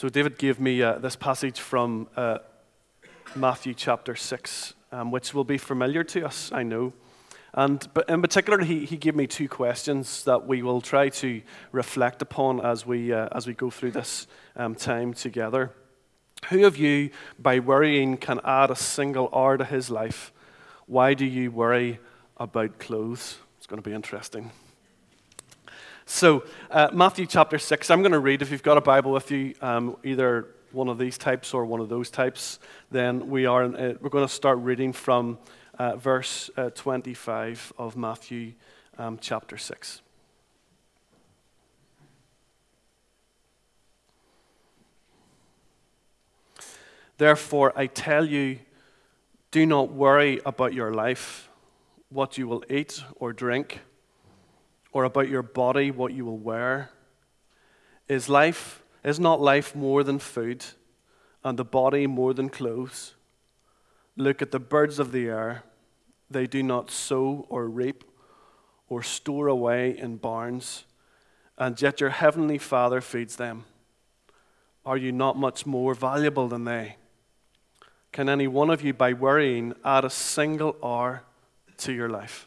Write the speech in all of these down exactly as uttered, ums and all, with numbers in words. So David gave me uh, this passage from uh, Matthew chapter six, um, which will be familiar to us, I know. And but in particular, he, he gave me two questions that we will try to reflect upon as we uh, as we go through this um, time together. Who of you, by worrying, can add a single hour to his life? Why do you worry about clothes? It's going to be interesting. So, uh, Matthew chapter six, I'm going to read. If you've got a Bible with you, um, either one of these types or one of those types, then we are, uh, we're going to start reading from Uh, verse uh, twenty-five of Matthew um, chapter six. Therefore, I tell you, do not worry about your life, what you will eat or drink, or about your body, what you will wear. Is life, is not life more than food, and the body more than clothes? Look at the birds of the air. They do not sow or reap or store away in barns, and yet your heavenly Father feeds them. Are you not much more valuable than they? Can any one of you, by worrying, add a single hour to your life?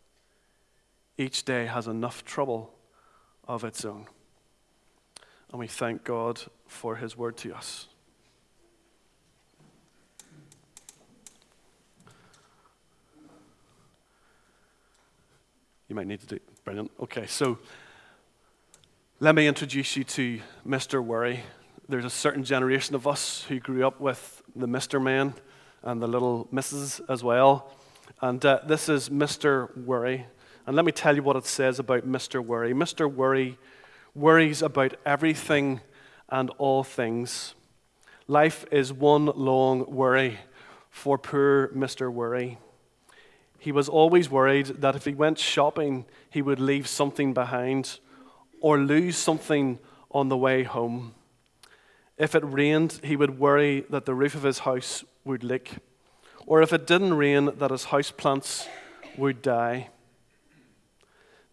Each day has enough trouble of its own. And we thank God for his word to us. You might need to do it. Brilliant. Okay, so let me introduce you to Mister Worry. There's a certain generation of us who grew up with the Mister Men and the little Missus as well. And uh, this is Mister Worry. And let me tell you what it says about Mister Worry. Mister Worry worries about everything and all things. Life is one long worry for poor Mister Worry. He was always worried that if he went shopping, he would leave something behind or lose something on the way home. If it rained, he would worry that the roof of his house would leak, or if it didn't rain, that his houseplants would die.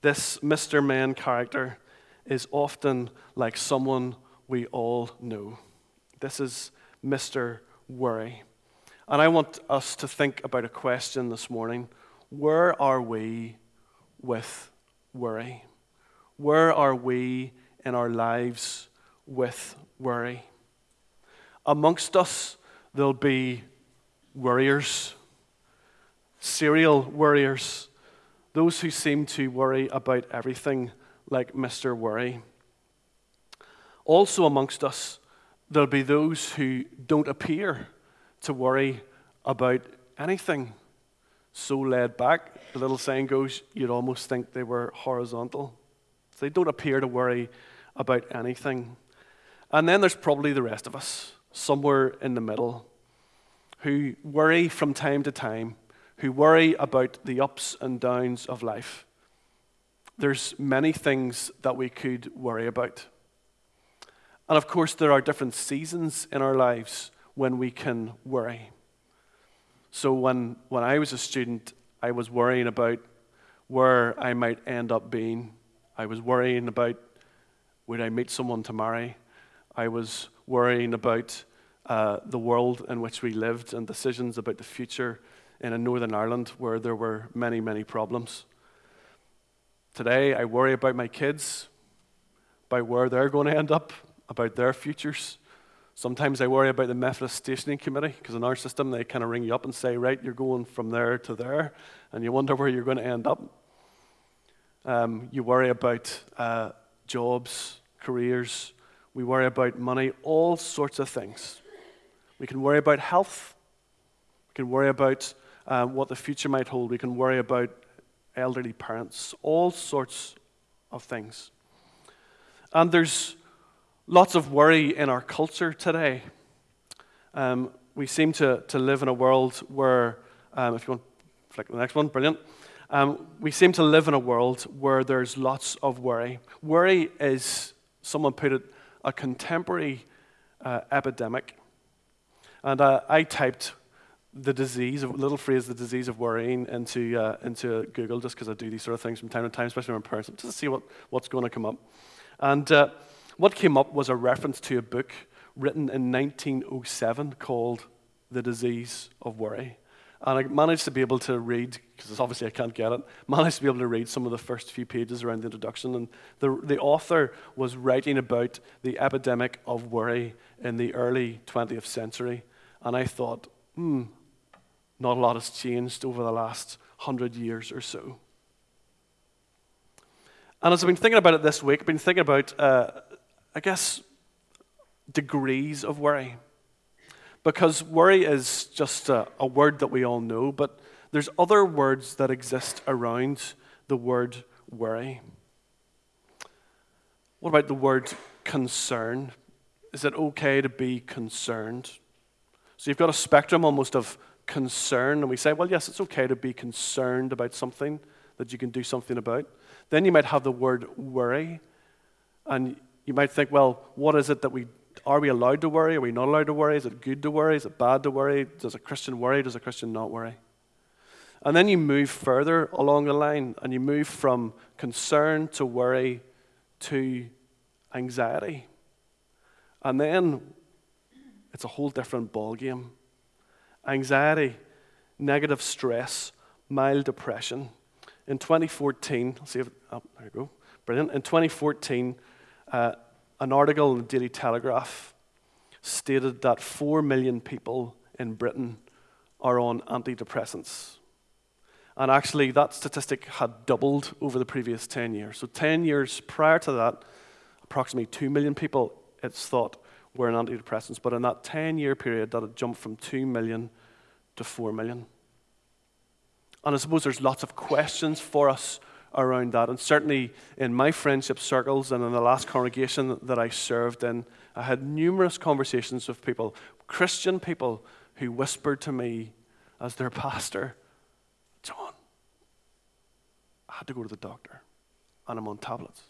This Mister Man character is often like someone we all know. This is Mister Worry. And I want us to think about a question this morning. Where are we with worry? Where are we in our lives with worry? Amongst us, there'll be worriers, serial worriers, those who seem to worry about everything like Mister Worry. Also amongst us, there'll be those who don't appear to worry about anything. So laid back, the little saying goes, you'd almost think they were horizontal. So they don't appear to worry about anything. And then there's probably the rest of us, somewhere in the middle, who worry from time to time, who worry about the ups and downs of life. There's many things that we could worry about. And of course, there are different seasons in our lives when we can worry. So when, when I was a student, I was worrying about where I might end up being. I was worrying about would I meet someone to marry. I was worrying about uh, the world in which we lived and decisions about the future in a Northern Ireland where there were many, many problems. Today, I worry about my kids, about where they're going to end up, about their futures. Sometimes I worry about the Methodist Stationing Committee, because in our system they kind of ring you up and say, right, you're going from there to there, and you wonder where you're going to end up. Um, you worry about uh, jobs, careers. We worry about money, all sorts of things. We can worry about health. We can worry about uh, what the future might hold. We can worry about elderly parents, all sorts of things. And there's lots of worry in our culture today. Um, we seem to, to live in a world where, um, if you want to flick to the next one, brilliant. Um, we seem to live in a world where there's lots of worry. Worry is, someone put it, a contemporary uh, epidemic. And uh, I typed the disease, a little phrase, the disease of worrying, into uh, into Google, just because I do these sort of things from time to time, especially when I'm parents, just to see what, what's going to come up. And uh, what came up was a reference to a book written in nineteen oh seven called The Disease of Worry. And I managed to be able to read, because obviously I can't get it, managed to be able to read some of the first few pages around the introduction. And the, the author was writing about the epidemic of worry in the early twentieth century. And I thought, hmm, not a lot has changed over the last hundred years or so. And as I've been thinking about it this week, I've been thinking about, uh, I guess, degrees of worry. Because worry is just a, a word that we all know, but there's other words that exist around the word worry. What about the word concern? Is it okay to be concerned? So you've got a spectrum almost of concern, and we say, well, yes, it's okay to be concerned about something that you can do something about. Then you might have the word worry, and you might think, well, what is it that we Are we allowed to worry? Are we not allowed to worry? Is it good to worry? Is it bad to worry? Does a Christian worry? Does a Christian not worry? And then you move further along the line, and you move from concern to worry to anxiety. And then it's a whole different ballgame. Anxiety, negative stress, mild depression. In twenty fourteen, I'll see if, oh, there you go, brilliant. In twenty fourteen, uh, an article in the Daily Telegraph stated that four million people in Britain are on antidepressants. And actually, that statistic had doubled over the previous ten years. So ten years prior to that, approximately two million people, it's thought, were on antidepressants. But in that ten-year period, that had jumped from two million to four million. And I suppose there's lots of questions for us around that, and certainly in my friendship circles and in the last congregation that I served in, I had numerous conversations with people, Christian people, who whispered to me as their pastor, John, I had to go to the doctor, and I'm on tablets.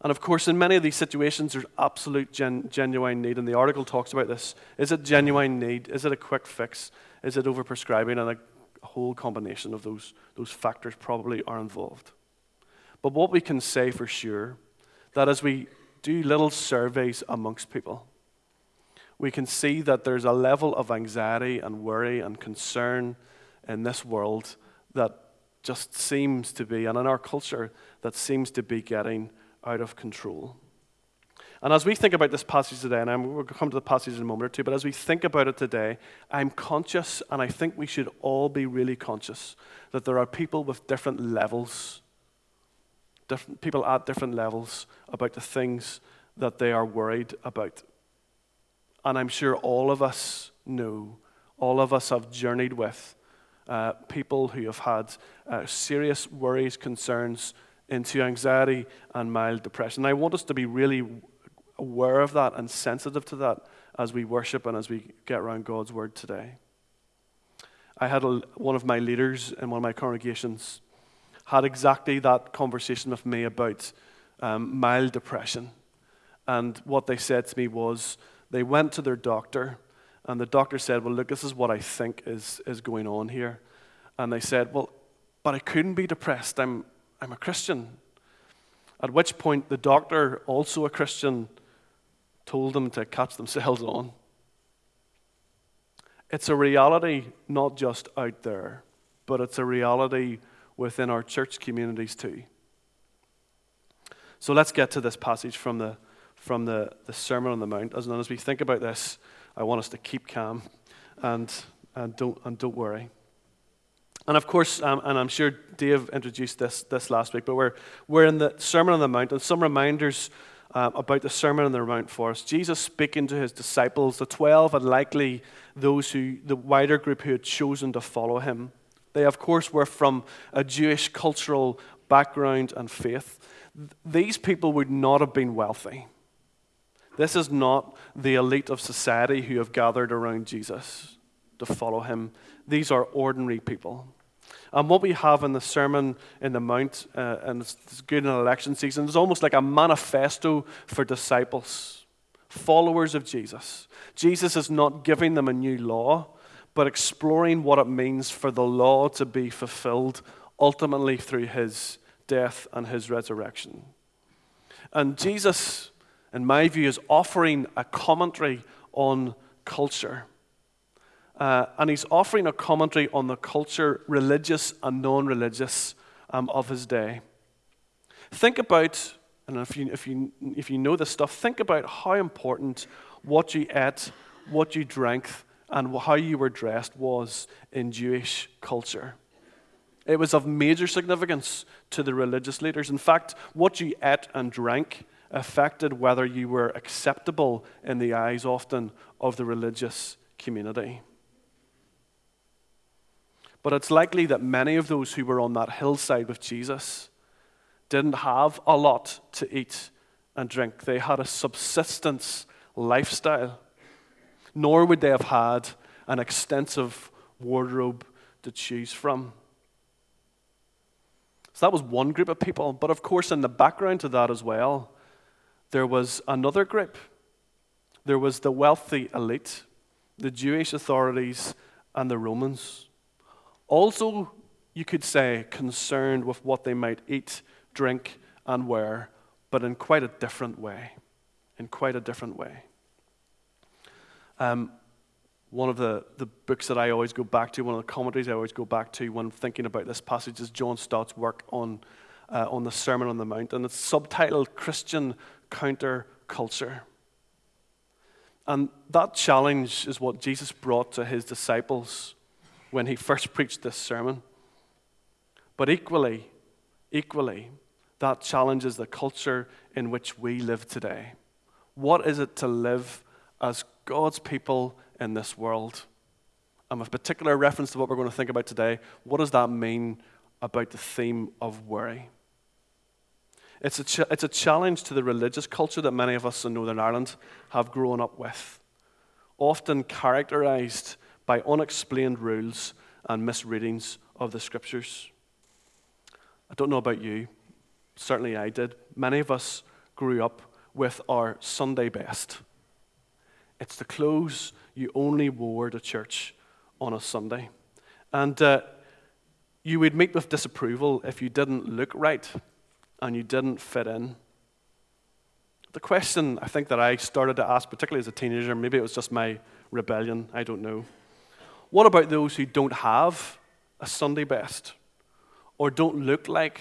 And of course, in many of these situations, there's absolute gen- genuine need, and the article talks about this. Is it genuine need? Is it a quick fix? Is it overprescribing? And a A whole combination of those, those factors probably are involved. But what we can say for sure, that as we do little surveys amongst people, we can see that there's a level of anxiety and worry and concern in this world that just seems to be, and in our culture, that seems to be getting out of control. And as we think about this passage today, and I'm, we'll come to the passage in a moment or two, but as we think about it today, I'm conscious, and I think we should all be really conscious, that there are people with different levels, different people at different levels about the things that they are worried about. And I'm sure all of us know, all of us have journeyed with uh, people who have had uh, serious worries, concerns, into anxiety and mild depression. I want us to be really aware of that and sensitive to that as we worship and as we get around God's word today. I had a, one of my leaders in one of my congregations had exactly that conversation with me about um, mild depression. And what they said to me was, they went to their doctor, and the doctor said, well, look, this is what I think is, is going on here. And they said, well, but I couldn't be depressed. I'm, I'm a Christian. At which point, the doctor, also a Christian, told them to catch themselves on. It's a reality not just out there, but it's a reality within our church communities too. So let's get to this passage from the from the, the Sermon on the Mount. As, and as we think about this, I want us to keep calm and, and, don't, and don't worry. And of course, um, and I'm sure Dave introduced this this last week, but we're, we're in the Sermon on the Mount, and some reminders um, about the Sermon on the Mount for us. Jesus speaking to his disciples, the twelve, and likely those who, the wider group who had chosen to follow him. They, of course, were from a Jewish cultural background and faith. These people would not have been wealthy. This is not the elite of society who have gathered around Jesus to follow him. These are ordinary people. And what we have in the Sermon in the Mount, uh, and it's good in an election season, it's almost like a manifesto for disciples, followers of Jesus. Jesus is not giving them a new law, but exploring what it means for the law to be fulfilled ultimately through his death and his resurrection. And Jesus, in my view, is offering a commentary on culture. Uh, and he's offering a commentary on the culture, religious and non-religious, um, of his day. Think about, and if you if you if you know this stuff, think about how important what you ate, what you drank, and how you were dressed was in Jewish culture. It was of major significance to the religious leaders. In fact, what you ate and drank affected whether you were acceptable in the eyes, often, of the religious community. But it's likely that many of those who were on that hillside with Jesus didn't have a lot to eat and drink. They had a subsistence lifestyle, nor would they have had an extensive wardrobe to choose from. So that was one group of people. But of course, in the background to that as well, there was another group. There was the wealthy elite, the Jewish authorities, and the Romans. Also, you could say, concerned with what they might eat, drink, and wear, but in quite a different way. In quite a different way. Um, one of the, the books that I always go back to, one of the commentaries I always go back to when thinking about this passage is John Stott's work on, uh, on the Sermon on the Mount, and it's subtitled Christian Counter Culture. And that challenge is what Jesus brought to his disciples when he first preached this sermon. But equally, equally, that challenges the culture in which we live today. What is it to live as God's people in this world? And with particular reference to what we're going to think about today, what does that mean about the theme of worry? It's a, ch- it's a challenge to the religious culture that many of us in Northern Ireland have grown up with, often characterized by unexplained rules and misreadings of the scriptures. I don't know about you, certainly I did. Many of us grew up with our Sunday best. It's the clothes you only wore to church on a Sunday. And uh, you would meet with disapproval if you didn't look right and you didn't fit in. The question I think that I started to ask, particularly as a teenager, maybe it was just my rebellion, I don't know. What about those who don't have a Sunday best or don't look like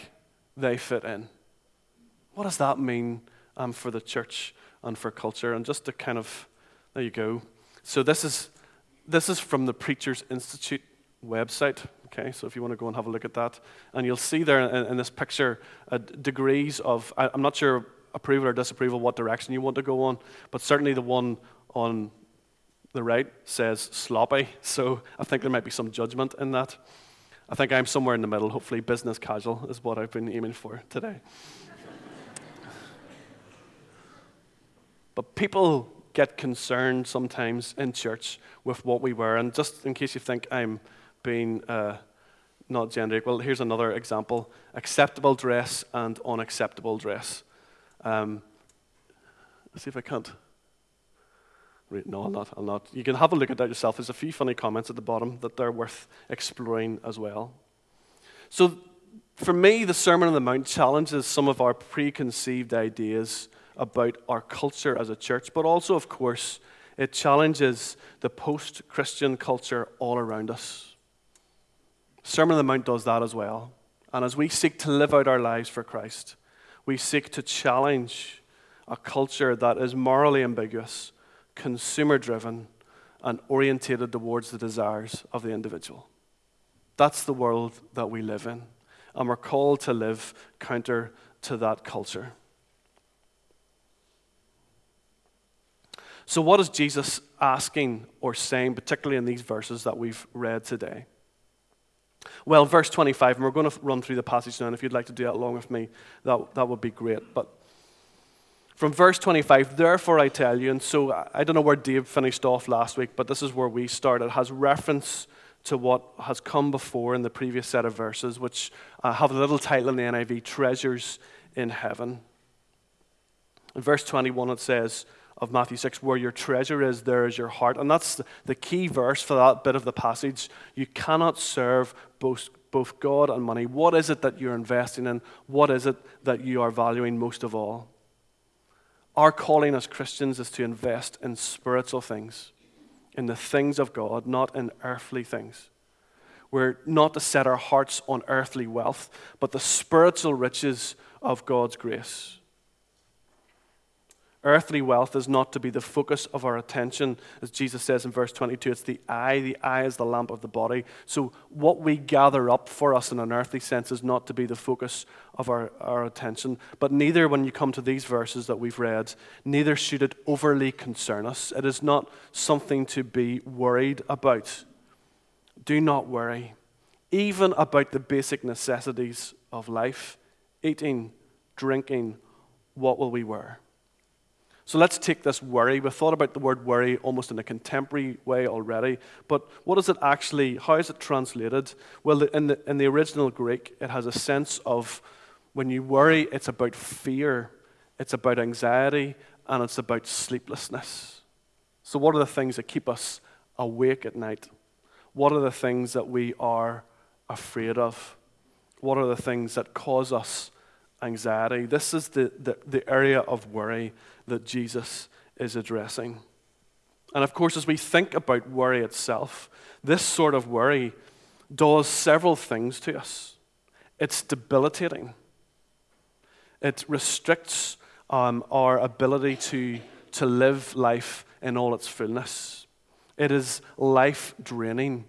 they fit in? What does that mean um, for the church and for culture? And just to kind of, there you go. So this is this is from the Preachers Institute website. Okay, so if you want to go and have a look at that. And you'll see there in, in this picture uh, degrees of, I, I'm not sure approval or disapproval what direction you want to go on, but certainly the one on the right says sloppy, so I think there might be some judgment in that. I think I'm somewhere in the middle. Hopefully business casual is what I've been aiming for today. But people get concerned sometimes in church with what we wear, and just in case you think I'm being uh, not gender equal, here's another example. Acceptable dress and unacceptable dress. Um, let's see if I can't. No, I'm not, I'm not. You can have a look at that yourself. There's a few funny comments at the bottom that they're worth exploring as well. So for me, the Sermon on the Mount challenges some of our preconceived ideas about our culture as a church, but also, of course, it challenges the post-Christian culture all around us. Sermon on the Mount does that as well. And as we seek to live out our lives for Christ, we seek to challenge a culture that is morally ambiguous, consumer-driven, and orientated towards the desires of the individual. That's the world that we live in, and we're called to live counter to that culture. So what is Jesus asking or saying, particularly in these verses that we've read today? Well, verse twenty-five, and we're going to run through the passage now, and if you'd like to do that along with me, that, that would be great. But from verse twenty-five, therefore I tell you, and so I don't know where Dave finished off last week, but this is where we started. It has reference to what has come before in the previous set of verses, which uh, have a little title in the N I V, Treasures in Heaven. In verse twenty-one it says, of Matthew six, where your treasure is, there is your heart. And that's the key verse for that bit of the passage. You cannot serve both, both God and money. What is it that you're investing in? What is it that you are valuing most of all? Our calling as Christians is to invest in spiritual things, in the things of God, not in earthly things. We're not to set our hearts on earthly wealth, but the spiritual riches of God's grace. Earthly wealth is not to be the focus of our attention. As Jesus says in verse twenty-two, it's the eye. The eye is the lamp of the body. So what we gather up for us in an earthly sense is not to be the focus of our, our attention. But neither, when you come to these verses that we've read, neither should it overly concern us. It is not something to be worried about. Do not worry, even about the basic necessities of life, eating, drinking, what will we wear? So let's take this worry. We've thought about the word worry almost in a contemporary way already, but what is it actually, how is it translated? Well, in the, in the original Greek, it has a sense of, when you worry, it's about fear, it's about anxiety, and it's about sleeplessness. So what are the things that keep us awake at night? What are the things that we are afraid of? What are the things that cause us anxiety? This is the, the, the area of worry that Jesus is addressing. And of course, as we think about worry itself, this sort of worry does several things to us. It's debilitating. It restricts um, our ability to, to live life in all its fullness. It is life-draining.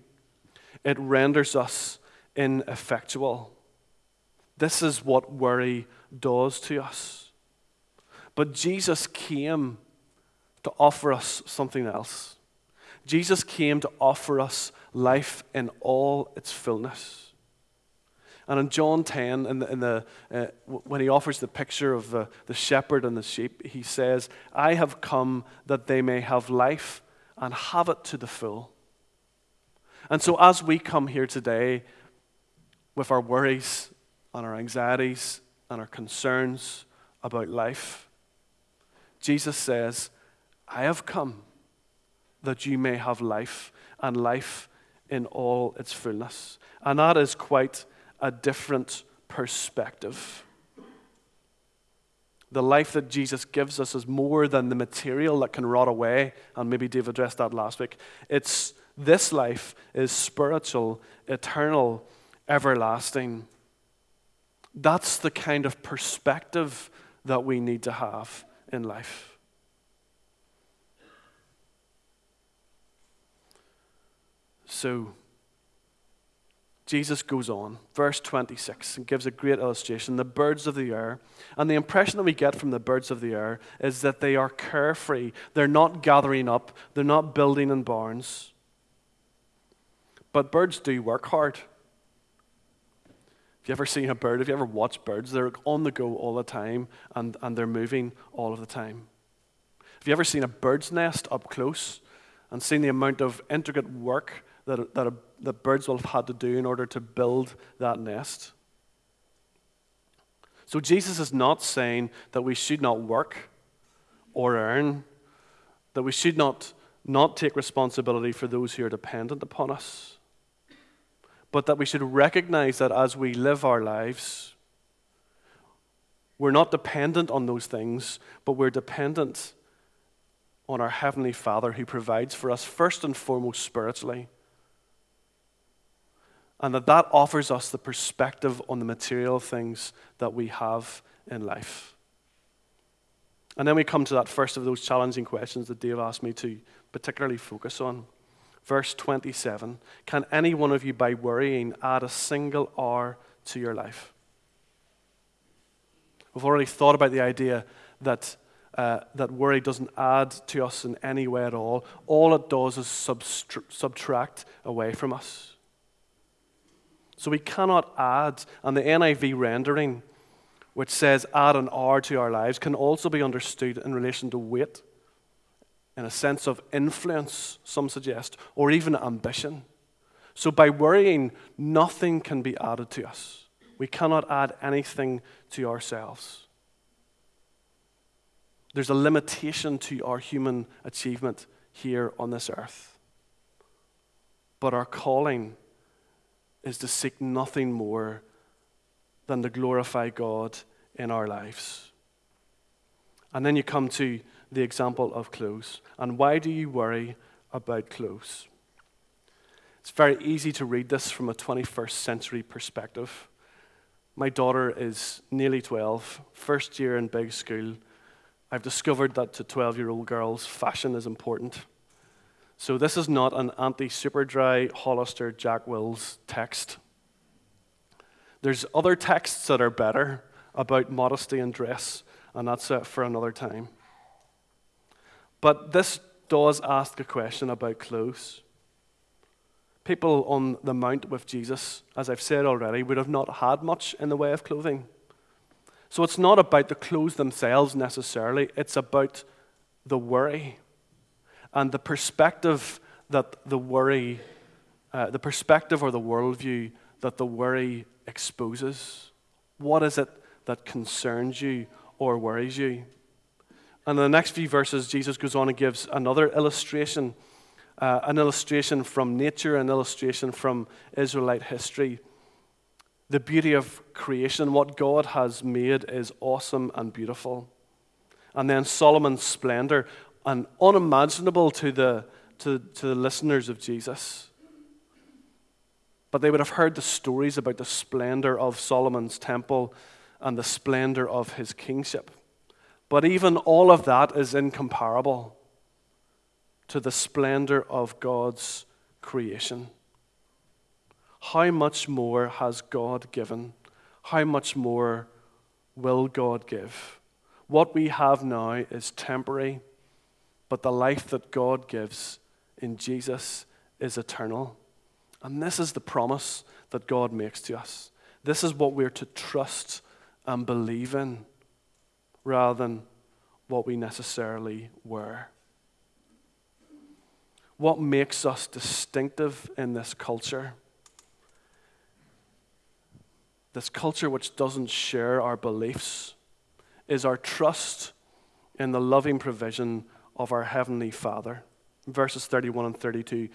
It renders us ineffectual. This is what worry does to us. But Jesus came to offer us something else. Jesus came to offer us life in all its fullness. And in John ten, in the, in the, uh, when he offers the picture of the, the shepherd and the sheep, he says, I have come that they may have life and have it to the full. And so as we come here today with our worries, on our anxieties, and our concerns about life, Jesus says, I have come that you may have life, and life in all its fullness. And that is quite a different perspective. The life that Jesus gives us is more than the material that can rot away, and maybe Dave addressed that last week. It's, this life is spiritual, eternal, everlasting. That's the kind of perspective that we need to have in life. So, Jesus goes on, verse twenty-six, and gives a great illustration. The birds of the air, and the impression that we get from the birds of the air is that they are carefree. They're not gathering up. They're not building in barns. But birds do work hard. Have you ever seen a bird? Have you ever watched birds? They're on the go all the time, and, and they're moving all of the time. Have you ever seen a bird's nest up close and seen the amount of intricate work that, that, a, that birds will have had to do in order to build that nest? So Jesus is not saying that we should not work or earn, that we should not, not take responsibility for those who are dependent upon us, but that we should recognize that as we live our lives, we're not dependent on those things, but we're dependent on our Heavenly Father who provides for us first and foremost spiritually. And that that offers us the perspective on the material things that we have in life. And then we come to that first of those challenging questions that Dave asked me to particularly focus on. Verse twenty-seven, can any one of you by worrying add a single hour to your life? We've already thought about the idea that uh, that worry doesn't add to us in any way at all. All it does is substr- subtract away from us. So we cannot add, and the N I V rendering, which says add an hour to our lives, can also be understood in relation to weight, in a sense of influence, some suggest, or even ambition. So by worrying, nothing can be added to us. We cannot add anything to ourselves. There's a limitation to our human achievement here on this earth. But our calling is to seek nothing more than to glorify God in our lives. And then you come to the example of clothes. And why do you worry about clothes? It's very easy to read this from a twenty-first century perspective. My daughter is nearly twelve, first year in big school. I've discovered that to twelve-year-old girls, fashion is important. So this is not an anti-Superdry, Hollister, Jack Wills text. There's other texts that are better about modesty and dress, and that's it for another time. But this does ask a question about clothes. People on the Mount with Jesus, as I've said already, would have not had much in the way of clothing. So it's not about the clothes themselves necessarily, it's about the worry and the perspective that the worry, uh, the perspective or the worldview that the worry exposes. What is it that concerns you or worries you? And in the next few verses, Jesus goes on and gives another illustration, uh, an illustration from nature, an illustration from Israelite history. The beauty of creation, what God has made is awesome and beautiful. And then Solomon's splendor, and unimaginable to the, to, to the listeners of Jesus. But they would have heard the stories about the splendor of Solomon's temple and the splendor of his kingship. But even all of that is incomparable to the splendor of God's creation. How much more has God given? How much more will God give? What we have now is temporary, but the life that God gives in Jesus is eternal. And this is the promise that God makes to us. This is what we're to trust and believe in, rather than what we necessarily were. What makes us distinctive in this culture? This culture which doesn't share our beliefs is our trust in the loving provision of our Heavenly Father. Verses thirty-one and thirty-two,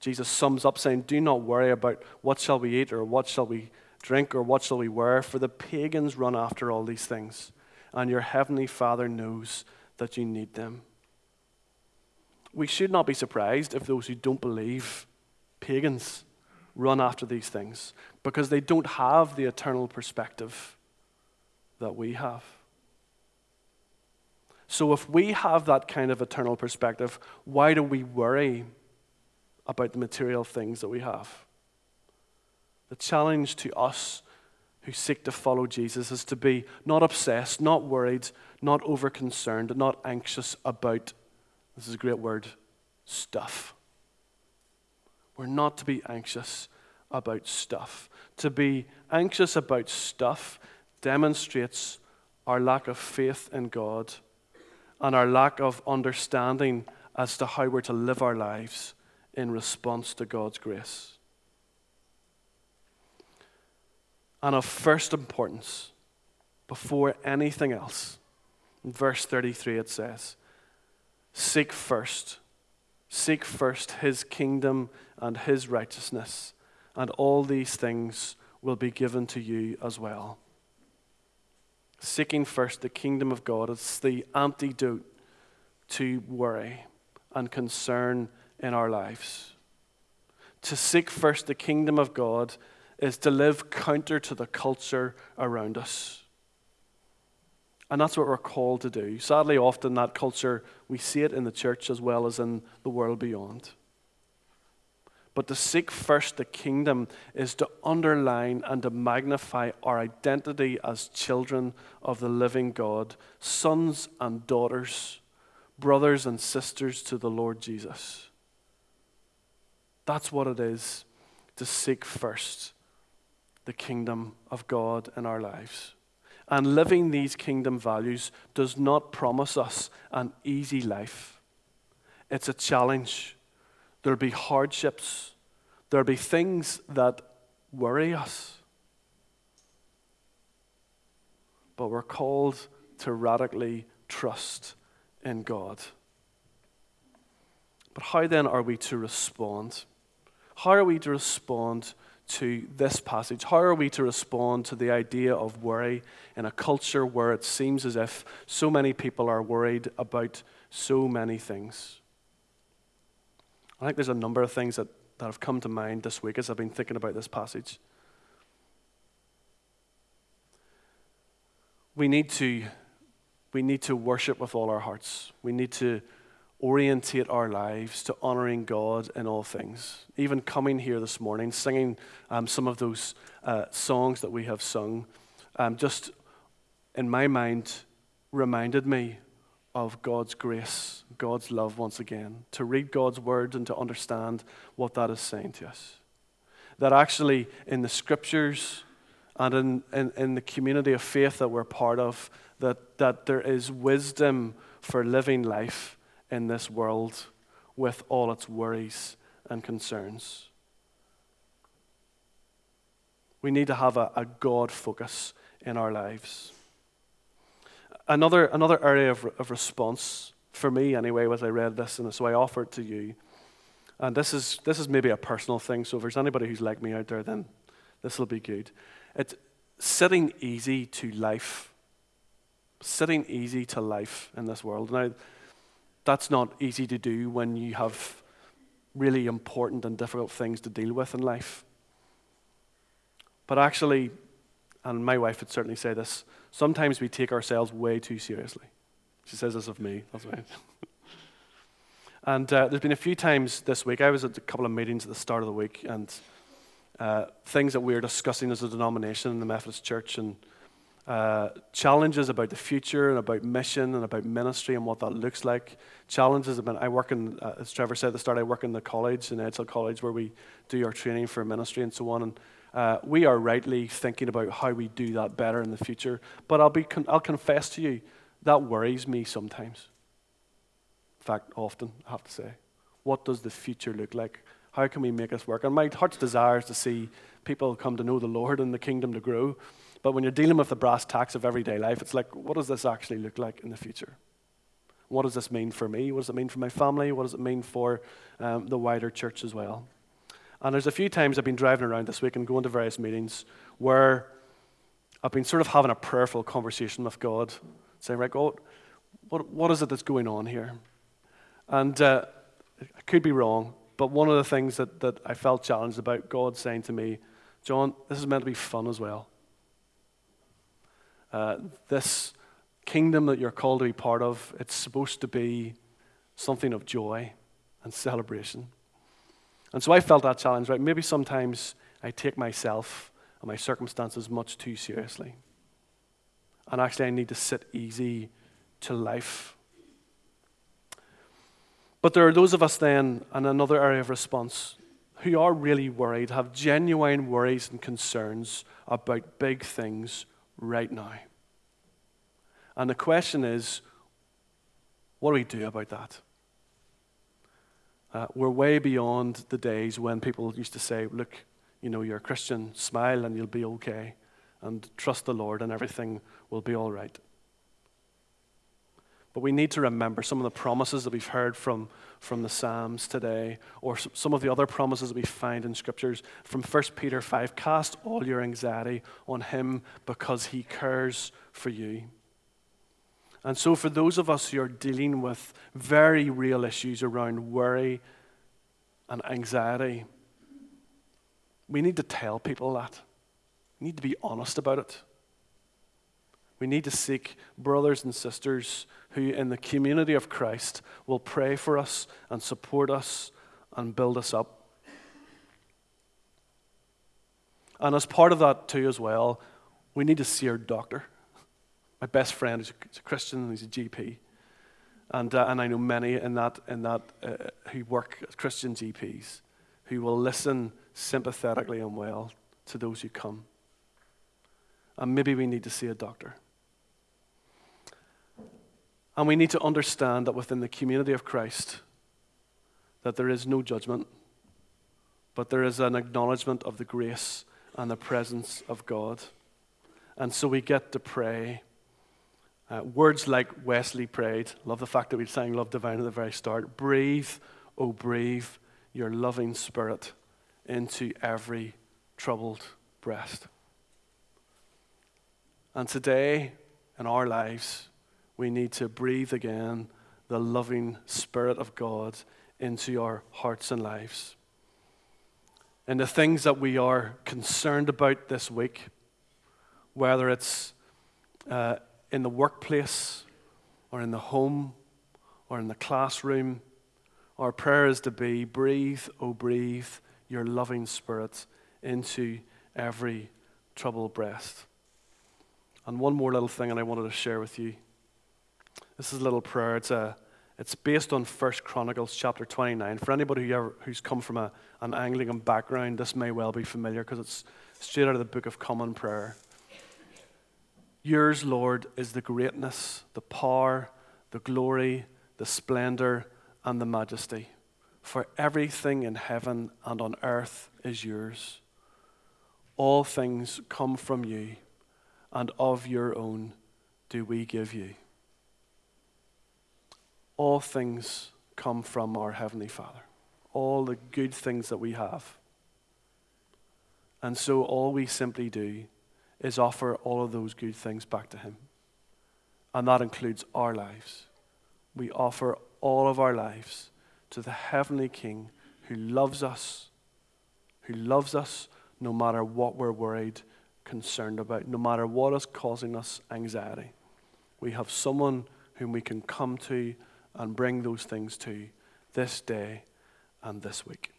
Jesus sums up saying, do not worry about what shall we eat or what shall we drink or what shall we wear, for the pagans run after all these things. And your Heavenly Father knows that you need them. We should not be surprised if those who don't believe, pagans, run after these things, because they don't have the eternal perspective that we have. So if we have that kind of eternal perspective, why do we worry about the material things that we have? The challenge to us who seek to follow Jesus is to be not obsessed, not worried, not over-concerned, and not anxious about, this is a great word, stuff. We're not to be anxious about stuff. To be anxious about stuff demonstrates our lack of faith in God and our lack of understanding as to how we're to live our lives in response to God's grace. And of first importance, before anything else, in verse thirty-three it says, seek first, seek first his kingdom and his righteousness, and all these things will be given to you as well. Seeking first the kingdom of God is the antidote to worry and concern in our lives. To seek first the kingdom of God is to live counter to the culture around us. And that's what we're called to do. Sadly, often that culture, we see it in the church as well as in the world beyond. But to seek first the kingdom is to underline and to magnify our identity as children of the living God, sons and daughters, brothers and sisters to the Lord Jesus. That's what it is to seek first the kingdom of God in our lives. And living these kingdom values does not promise us an easy life. It's a challenge. There'll be hardships. There'll be things that worry us. But we're called to radically trust in God. But how then are we to respond? How are we to respond to this passage? How are we to respond to the idea of worry in a culture where it seems as if so many people are worried about so many things? I think there's a number of things that, that have come to mind this week as I've been thinking about this passage. We need to, we need to worship with all our hearts. We need to orientate our lives to honoring God in all things. Even coming here this morning, singing um, some of those uh, songs that we have sung, um, just in my mind reminded me of God's grace, God's love once again, to read God's word and to understand what that is saying to us. That actually in the scriptures and in, in, in the community of faith that we're part of, that, that there is wisdom for living life in this world with all its worries and concerns. We need to have a, a God focus in our lives. Another, another area of, of response, for me anyway, was I read this, and so I offer it to you. And this is this is maybe a personal thing, so if there's anybody who's like me out there, then this will be good. It's sitting easy to life. Sitting easy to life in this world. Now, that's not easy to do when you have really important and difficult things to deal with in life. But actually, and my wife would certainly say this, sometimes we take ourselves way too seriously. She says this of me. That's right. And uh, there's been a few times this week, I was at a couple of meetings at the start of the week, and uh, things that we were discussing as a denomination in the Methodist Church, and Uh, challenges about the future and about mission and about ministry and what that looks like. Challenges have been, I work in, uh, as Trevor said at the start, I work in the college, in Edsel College, where we do our training for ministry and so on. And uh, we are rightly thinking about how we do that better in the future. But I'll, be con- I'll confess to you, that worries me sometimes. In fact, often, I have to say. What does the future look like? How can we make this work? And my heart's desire is to see people come to know the Lord and the kingdom to grow. But when you're dealing with the brass tacks of everyday life, it's like, what does this actually look like in the future? What does this mean for me? What does it mean for my family? What does it mean for um, the wider church as well? And there's a few times I've been driving around this week and going to various meetings where I've been sort of having a prayerful conversation with God, saying, right, God, what, what is it that's going on here? And uh, I could be wrong, but one of the things that, that I felt challenged about, God saying to me, John, this is meant to be fun as well. Uh, this kingdom that you're called to be part of, it's supposed to be something of joy and celebration. And so I felt that challenge, right? Maybe sometimes I take myself and my circumstances much too seriously. And actually I need to sit easy to life. But there are those of us then, and another area of response, who are really worried, have genuine worries and concerns about big things right now. And the question is, what do we do about that? Uh, we're way beyond the days when people used to say, look, you know, you're a Christian, smile and you'll be okay, and trust the Lord and everything will be all right. But we need to remember some of the promises that we've heard from, from the Psalms today, or some of the other promises that we find in Scriptures from First Peter five. Cast all your anxiety on him because he cares for you. And so for those of us who are dealing with very real issues around worry and anxiety, we need to tell people that. We need to be honest about it. We need to seek brothers and sisters who in the community of Christ will pray for us and support us and build us up. And as part of that too as well, we need to see our doctor. My best friend is a Christian and he's a G P. And, uh, and I know many in that, in that uh, who work as Christian G Ps who will listen sympathetically and well to those who come. And maybe we need to see a doctor. And we need to understand that within the community of Christ, that there is no judgment, but there is an acknowledgement of the grace and the presence of God. And so we get to pray uh, words like Wesley prayed. Love the fact that we sang Love Divine at the very start. Breathe, oh breathe, your loving spirit into every troubled breast. And today, in our lives, we need to breathe again the loving Spirit of God into our hearts and lives. And the things that we are concerned about this week, whether it's uh, in the workplace, or in the home, or in the classroom, our prayer is to be, breathe, oh breathe, your loving Spirit into every troubled breast. And one more little thing that I wanted to share with you. This is a little prayer. It's, a, it's based on First Chronicles chapter twenty-nine. For anybody who ever, who's come from a, an Anglican background, this may well be familiar because it's straight out of the Book of Common Prayer. Yours, Lord, is the greatness, the power, the glory, the splendor, and the majesty. For everything in heaven and on earth is yours. All things come from you. And of your own do we give you. All things come from our Heavenly Father. All the good things that we have. And so all we simply do is offer all of those good things back to Him. And that includes our lives. We offer all of our lives to the Heavenly King who loves us, who loves us no matter what we're worried concerned about, no matter what is causing us anxiety. We have someone whom we can come to and bring those things to this day and this week.